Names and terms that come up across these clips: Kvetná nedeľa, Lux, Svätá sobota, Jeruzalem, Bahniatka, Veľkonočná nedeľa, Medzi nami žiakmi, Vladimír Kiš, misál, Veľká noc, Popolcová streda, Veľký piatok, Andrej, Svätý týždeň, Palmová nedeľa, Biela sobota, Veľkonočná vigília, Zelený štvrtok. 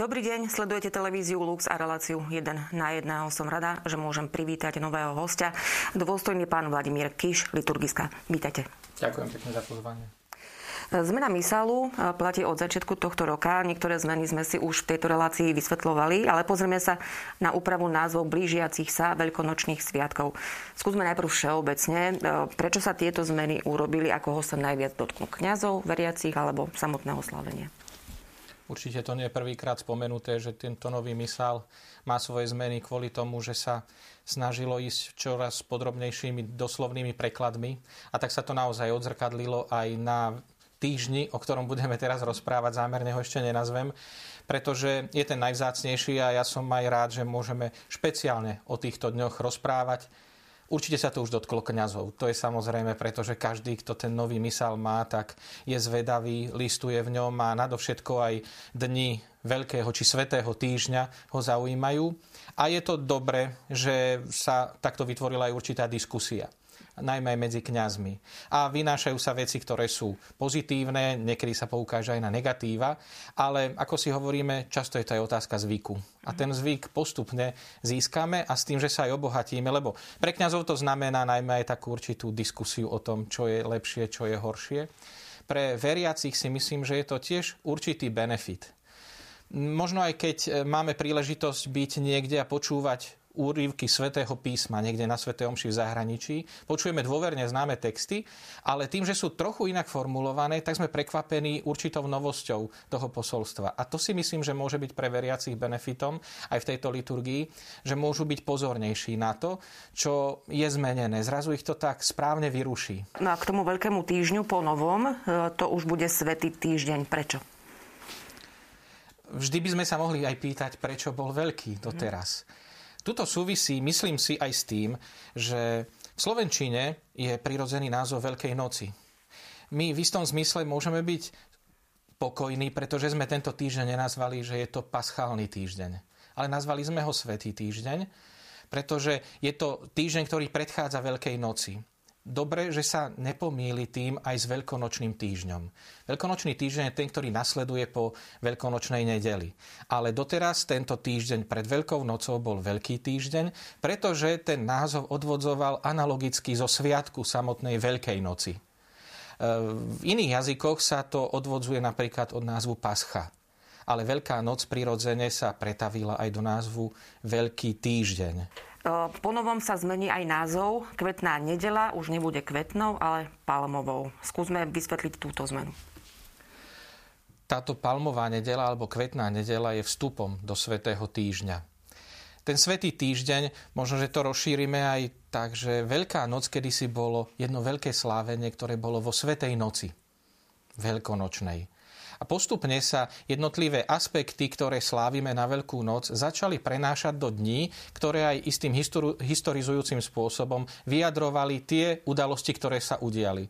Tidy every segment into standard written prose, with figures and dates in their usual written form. Dobrý deň, sledujete televíziu Lux a reláciu 1:1. Som rada, že môžem privítať nového hostia, dôstojný pán Vladimír Kiš, liturgista. Vítajte. Ďakujem pekne za pozvanie. Zmena misálu platí od začiatku tohto roka. Niektoré zmeny sme si už v tejto relácii vysvetľovali, ale pozrieme sa na úpravu názvov blížiacich sa veľkonočných sviatkov. Skúsme najprv všeobecne, prečo sa tieto zmeny urobili, ako ho sa najviac dotknú kňazov, veriacich alebo samotného slávenia. Určite to nie je prvýkrát spomenuté, že tento nový misál má svoje zmeny kvôli tomu, že sa snažilo ísť čoraz podrobnejšími doslovnými prekladmi. A tak sa to naozaj odzrkadlilo aj na týždni, o ktorom budeme teraz rozprávať. Zámerne ho ešte nenazvem, pretože je ten najvzácnejší a ja som aj rád, že môžeme špeciálne o týchto dňoch rozprávať. Určite sa to už dotklo kňazov. To je samozrejme, pretože každý, kto ten nový misál má, tak je zvedavý, listuje v ňom a nadovšetko aj dni Veľkého či Svätého týždňa ho zaujímajú. A je to dobre, že sa takto vytvorila aj určitá diskusia, najmä medzi kňazmi. A vynášajú sa veci, ktoré sú pozitívne, niekedy sa poukáže aj na negatíva, ale ako si hovoríme, často je to aj otázka zvyku. A ten zvyk postupne získame a s tým, že sa aj obohatíme, lebo pre kňazov to znamená najmä aj takú určitú diskusiu o tom, čo je lepšie, čo je horšie. Pre veriacich si myslím, že je to tiež určitý benefit. Možno aj keď máme príležitosť byť niekde a počúvať úryvky Svätého písma niekde na svätej omši v zahraničí, počujeme dôverne známe texty, ale tým, že sú trochu inak formulované, tak sme prekvapení určitou novosťou toho posolstva. A to si myslím, že môže byť pre veriacich benefitom aj v tejto liturgii, že môžu byť pozornejší na to, čo je zmenené. Zrazu ich to tak správne vyruší. No a k tomu Veľkému týždňu po novom, to už bude Svätý týždeň. Prečo? Vždy by sme sa mohli aj pýtať, prečo bol veľký doteraz. Tuto súvisí, myslím si, aj s tým, že v slovenčine je prirodzený názov Veľkej noci. My v istom zmysle môžeme byť pokojní, pretože sme tento týždeň nenazvali, že je to paschálny týždeň. Ale nazvali sme ho Svätý týždeň, pretože je to týždeň, ktorý predchádza Veľkej noci. Dobre, že sa nepomýli tým aj s Veľkonočným týždňom. Veľkonočný týždeň je ten, ktorý nasleduje po Veľkonočnej nedeli. Ale doteraz tento týždeň pred Veľkou nocou bol Veľký týždeň, pretože ten názov odvodzoval analogicky zo sviatku samotnej Veľkej noci. V iných jazykoch sa to odvodzuje napríklad od názvu Pascha. Ale Veľká noc prirodzene sa pretavila aj do názvu Veľký týždeň. Po novom sa zmení aj názov. Kvetná nedeľa už nebude kvetnou, ale palmovou. Skúsme vysvetliť túto zmenu. Táto palmová nedeľa alebo kvetná nedeľa je vstupom do Svätého týždňa. Ten Svätý týždeň, možno, že to rozšírime aj tak, že Veľká noc kedysi bolo jedno veľké slávenie, ktoré bolo vo Svätej noci, veľkonočnej. A postupne sa jednotlivé aspekty, ktoré slávime na Veľkú noc, začali prenášať do dní, ktoré aj istým historizujúcim spôsobom vyjadrovali tie udalosti, ktoré sa udiali.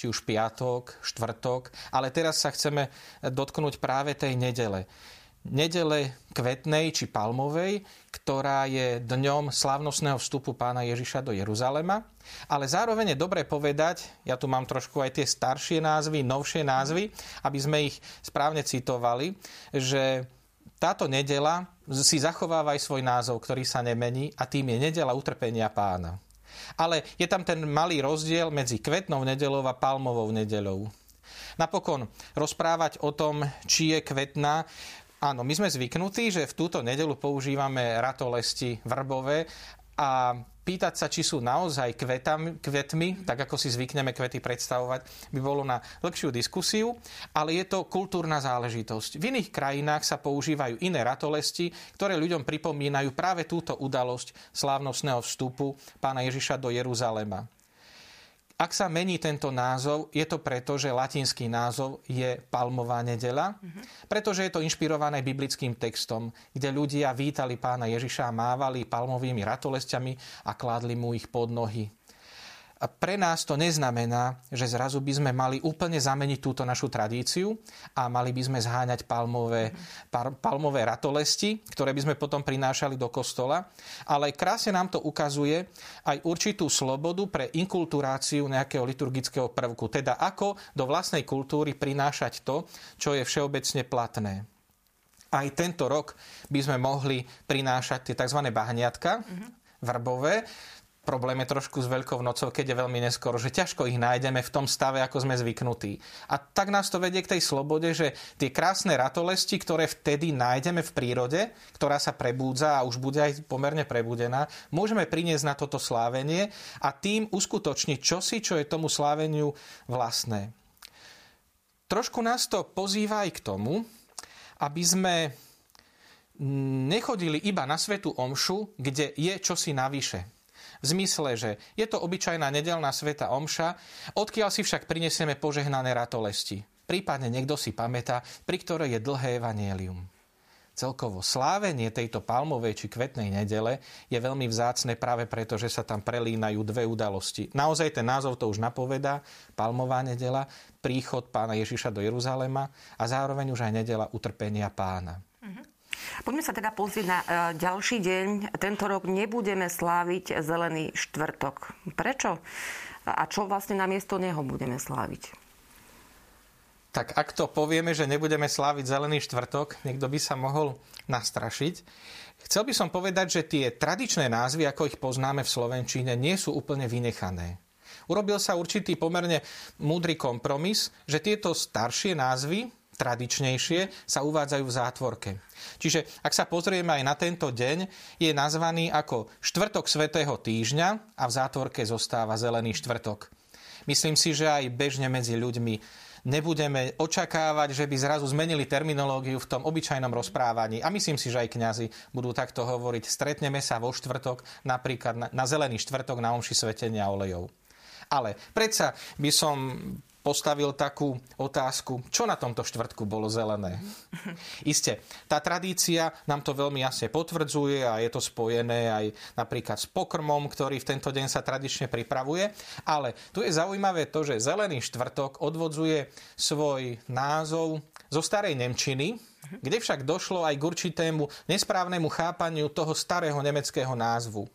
Či už piatok, štvrtok, ale teraz sa chceme dotknúť práve tej nedele. Nedele kvetnej či palmovej, ktorá je dňom slávnostného vstupu Pána Ježiša do Jeruzalema. Ale zároveň je dobre povedať, ja tu mám trošku aj tie staršie názvy, novšie názvy, aby sme ich správne citovali, že táto nedeľa si zachováva aj svoj názov, ktorý sa nemení, a tým je nedeľa utrpenia Pána. Ale je tam ten malý rozdiel medzi kvetnou nedeľou a palmovou nedeľou. Napokon rozprávať o tom, či je kvetná. Áno, my sme zvyknutí, že v túto nedeľu používame ratolesti vrbové a pýtať sa, či sú naozaj kvetmi, tak ako si zvykneme kvety predstavovať, by bolo na lepšiu diskusiu, ale je to kultúrna záležitosť. V iných krajinách sa používajú iné ratolesti, ktoré ľuďom pripomínajú práve túto udalosť slávnostného vstupu Pána Ježiša do Jeruzalema. Ak sa mení tento názov, je to preto, že latinský názov je Palmová nedeľa, pretože je to inšpirované biblickým textom, kde ľudia vítali Pána Ježiša, mávali palmovými ratolestiami a kládli mu ich pod nohy. A pre nás to neznamená, že zrazu by sme mali úplne zameniť túto našu tradíciu a mali by sme zháňať palmové ratolesti, ktoré by sme potom prinášali do kostola. Ale krásne nám to ukazuje aj určitú slobodu pre inkulturáciu nejakého liturgického prvku. Teda ako do vlastnej kultúry prinášať to, čo je všeobecne platné. aj tento rok by sme mohli prinášať tie tzv. Bahniatka, vrbové. Problém je trošku s Veľkou nocou, keď je veľmi neskoro, že ťažko ich nájdeme v tom stave, ako sme zvyknutí. A tak nás to vedie k tej slobode, že tie krásne ratolesti, ktoré vtedy nájdeme v prírode, ktorá sa prebúdza a už bude aj pomerne prebudená, môžeme priniesť na toto slávenie a tým uskutočniť čosi, čo je tomu sláveniu vlastné. Trošku nás to pozýva aj k tomu, aby sme nechodili iba na svätú omšu, kde je čosi navyše. V zmysle, že je to obyčajná nedeľná svätá omša, odkiaľ si však prinesieme požehnané ratolesti. Prípadne niekto si pamätá, pri ktorej je dlhé evanjelium. Celkovo slávenie tejto palmovej či kvetnej nedele je veľmi vzácne práve preto, že sa tam prelínajú dve udalosti. Naozaj ten názov to už napovedá, palmová nedeľa, príchod pána Ježiša do Jeruzalema a zároveň už aj nedeľa utrpenia pána. Poďme sa teda pozrieť na ďalší deň. Tento rok nebudeme sláviť Zelený štvrtok. Prečo? A čo vlastne namiesto neho budeme sláviť? Tak ak to povieme, že nebudeme sláviť Zelený štvrtok, niekto by sa mohol nastrašiť. Chcel by som povedať, že tie tradičné názvy, ako ich poznáme v slovenčine, nie sú úplne vynechané. Urobil sa určitý pomerne múdry kompromis, že tieto staršie názvy, tradičnejšie, sa uvádzajú v zátvorke. Čiže ak sa pozrieme aj na tento deň, je nazvaný ako štvrtok Svätého týždňa a v zátvorke zostáva Zelený štvrtok. Myslím si, že aj bežne medzi ľuďmi nebudeme očakávať, že by zrazu zmenili terminológiu v tom obyčajnom rozprávaní. A myslím si, že aj kňazi budú takto hovoriť. Stretneme sa vo štvrtok, napríklad na Zelený štvrtok na omši svetenia olejov. Ale predsa by som postavil takú otázku, čo na tomto štvrtku bolo zelené. Isté, tá tradícia nám to veľmi jasne potvrdzuje a je to spojené aj napríklad s pokrmom, ktorý v tento deň sa tradične pripravuje, ale tu je zaujímavé to, že Zelený štvrtok odvodzuje svoj názov zo starej nemčiny, kde však došlo aj k určitému nesprávnemu chápaniu toho starého nemeckého názvu.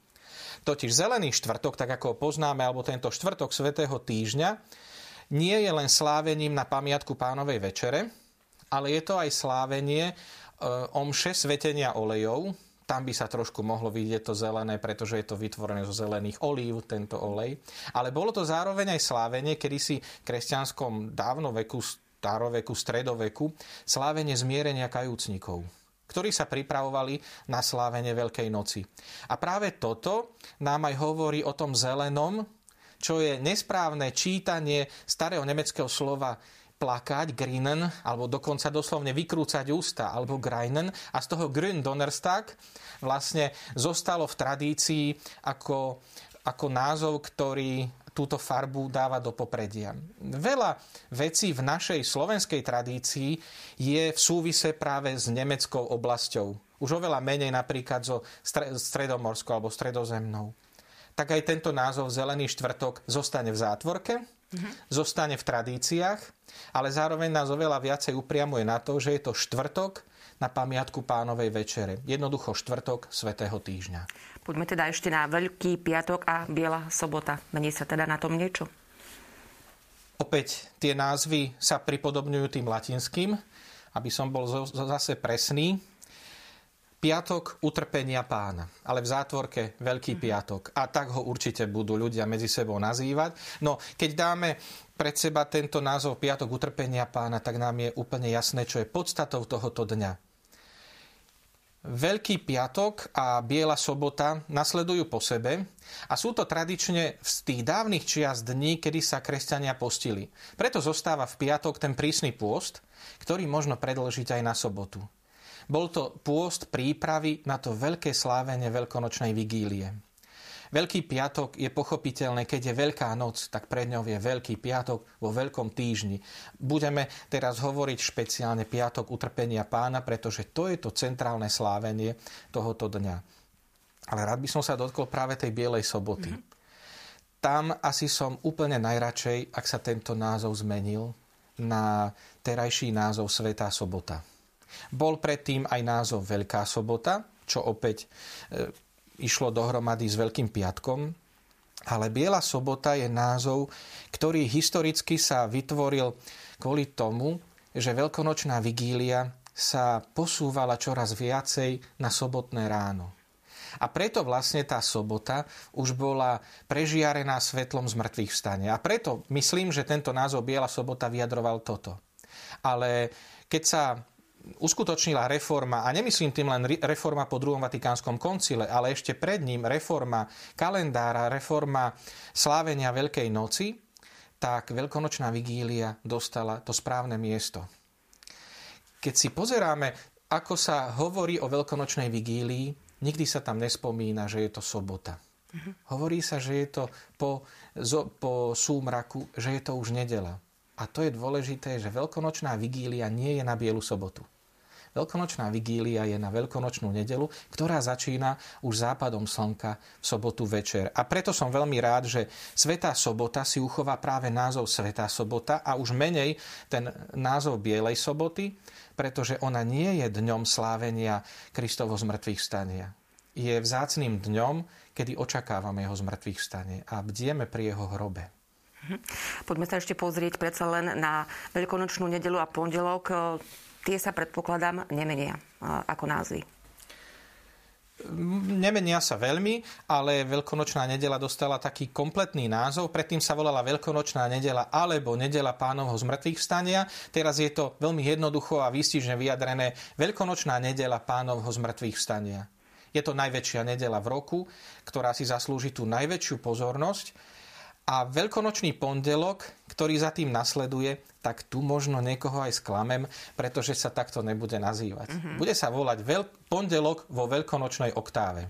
Totiž Zelený štvrtok, tak ako ho poznáme, alebo tento štvrtok Svätého týždňa, nie je len slávením na pamiatku Pánovej večere, ale je to aj slávenie omše svetenia olejov. Tam by sa trošku mohlo vidieť to zelené, pretože je to vytvorené zo zelených olív, tento olej. Ale bolo to zároveň aj slávenie, kedysi v kresťanskom dávnoveku, staroveku, stredoveku, slávenie zmierenia kajúcnikov, ktorí sa pripravovali na slávenie Veľkej noci. A práve toto nám aj hovorí o tom zelenom, čo je nesprávne čítanie starého nemeckého slova plakať, grinen, alebo dokonca doslovne vykrúcať ústa, alebo greinen. A z toho grün Donnerstag vlastne zostalo v tradícii ako názov, ktorý túto farbu dáva do popredia. Veľa vecí v našej slovenskej tradícii je v súvise práve s nemeckou oblasťou. Už oveľa menej napríklad so stredomorskou alebo stredozemnou. Tak aj tento názov Zelený štvrtok zostane v zátvorke, zostane v tradíciách, ale zároveň nás oveľa viacej upriamuje na to, že je to štvrtok na pamiatku Pánovej večere. Jednoducho štvrtok Svätého týždňa. Poďme teda ešte na Veľký piatok a Biela sobota. Mení sa teda na tom niečo? Opäť tie názvy sa pripodobňujú tým latinským, aby som bol zase presný. Piatok utrpenia pána, ale v zátvorke Veľký piatok. A tak ho určite budú ľudia medzi sebou nazývať. No, keď dáme pred seba tento názov Piatok utrpenia pána, tak nám je úplne jasné, čo je podstatou tohoto dňa. Veľký piatok a Biela sobota nasledujú po sebe a sú to tradične z tých dávnych čias dní, kedy sa kresťania postili. Preto zostáva v piatok ten prísny pôst, ktorý možno predĺžiť aj na sobotu. Bol to pôst prípravy na to veľké slávenie Veľkonočnej vigílie. Veľký piatok je pochopiteľné, keď je Veľká noc, tak pred ňou je Veľký piatok vo Veľkom týždni. Budeme teraz hovoriť špeciálne piatok utrpenia pána, pretože to je to centrálne slávenie tohoto dňa. Ale rád by som sa dotkol práve tej Bielej soboty. Tam asi som úplne najradšej, ak sa tento názov zmenil na terajší názov Svätá sobota. Bol predtým aj názov Veľká sobota, čo opäť išlo dohromady s Veľkým piatkom, ale Biela sobota je názov, ktorý historicky sa vytvoril kvôli tomu, že Veľkonočná vigília sa posúvala čoraz viacej na sobotné ráno. A preto vlastne tá sobota už bola prežiarená svetlom zmrtvých vstania. A preto myslím, že tento názov Biela sobota vyjadroval toto. Ale keď sa uskutočnila reforma, a nemyslím tým len reforma po druhom Vatikánskom koncile, ale ešte pred ním reforma kalendára, reforma slávenia Veľkej noci, tak Veľkonočná vigília dostala to správne miesto. Keď si pozeráme, ako sa hovorí o Veľkonočnej vigílii, nikdy sa tam nespomína, že je to sobota. Hovorí sa, že je to po súmraku, že je to už nedeľa. A to je dôležité, že Veľkonočná vigília nie je na Bielu sobotu. Veľkonočná vigília je na Veľkonočnú nedeľu, ktorá začína už západom slnka v sobotu večer. A preto som veľmi rád, že Svätá sobota si uchová práve názov Svätá sobota a už menej ten názov Bielej soboty, pretože ona nie je dňom slávenia Kristovo zmŕtvychvstania. Je vzácnym dňom, kedy očakávame jeho zmŕtvychvstanie a bdieme pri jeho hrobe. Poďme sa ešte pozrieť predsa len na Veľkonočnú nedeľu a pondelok. Tie sa, predpokladám, nemenia ako názvy. Nemenia sa veľmi, ale Veľkonočná nedeľa dostala taký kompletný názov. Predtým sa volala Veľkonočná nedeľa alebo Nedeľa Pánovho zmŕtvychvstania. Teraz je to veľmi jednoducho a výstižne vyjadrené Veľkonočná nedeľa Pánovho zmŕtvychvstania. Je to najväčšia nedeľa v roku, ktorá si zaslúži tú najväčšiu pozornosť. A Veľkonočný pondelok, ktorý za tým nasleduje, tak tu možno niekoho aj sklamem, pretože sa takto nebude nazývať. Bude sa volať pondelok vo veľkonočnej oktáve.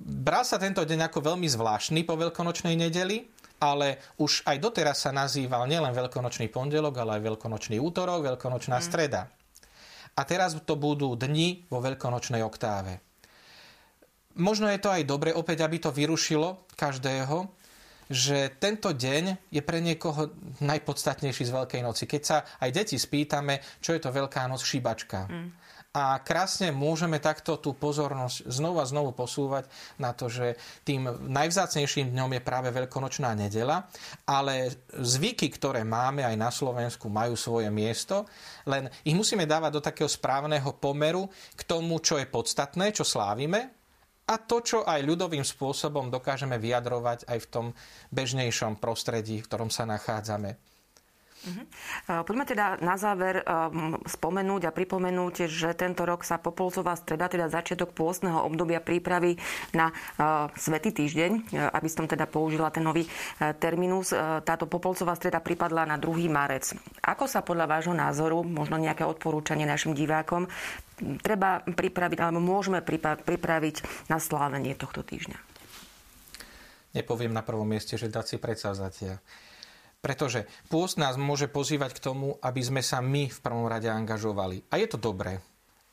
Bral sa tento deň ako veľmi zvláštny po Veľkonočnej nedeli, ale už aj doteraz sa nazýval nielen Veľkonočný pondelok, ale aj Veľkonočný útorok, Veľkonočná streda. A teraz to budú dni vo veľkonočnej oktáve. Možno je to aj dobre opäť, aby to vyrušilo každého, že tento deň je pre niekoho najpodstatnejší z Veľkej noci. Keď sa aj deti spýtame, čo je to Veľká noc, šibačka. A krásne môžeme takto tú pozornosť znovu a znovu posúvať na to, že tým najvzácnejším dňom je práve Veľkonočná nedeľa, ale zvyky, ktoré máme aj na Slovensku, majú svoje miesto, len ich musíme dávať do takého správneho pomeru k tomu, čo je podstatné, čo slávime, a to, čo aj ľudovým spôsobom dokážeme vyjadrovať aj v tom bežnejšom prostredí, v ktorom sa nachádzame. Poďme teda na záver spomenúť a pripomenúť, že tento rok sa Popolcová streda, teda začiatok pôstneho obdobia prípravy na Svätý týždeň, aby som teda použila ten nový terminus. Táto Popolcová streda pripadla na 2. marec. Ako sa podľa vášho názoru, možno nejaké odporúčanie našim divákom, treba pripraviť, alebo môžeme pripraviť na slávenie tohto týždňa? Nepoviem na prvom mieste, že dať si predsavzatia. Pretože pôst nás môže pozývať k tomu, aby sme sa my v prvom rade angažovali. A je to dobré.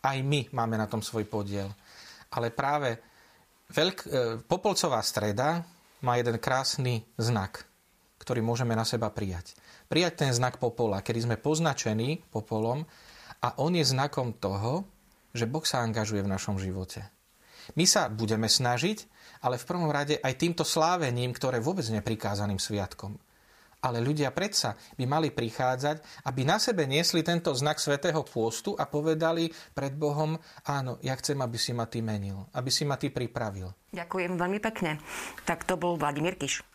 Aj my máme na tom svoj podiel. Ale práve Popolcová streda má jeden krásny znak, ktorý môžeme na seba prijať. Prijať ten znak popola, kedy sme poznačení popolom a on je znakom toho, že Boh sa angažuje v našom živote. My sa budeme snažiť, ale v prvom rade aj týmto slávením, ktoré vôbec neprikázaným sviatkom. Ale ľudia predsa by mali prichádzať, aby na sebe niesli tento znak svätého pôstu a povedali pred Bohom, áno, ja chcem, aby si ma ty menil, aby si ma ty pripravil. Ďakujem veľmi pekne. Tak to bol Vladimír Kiš.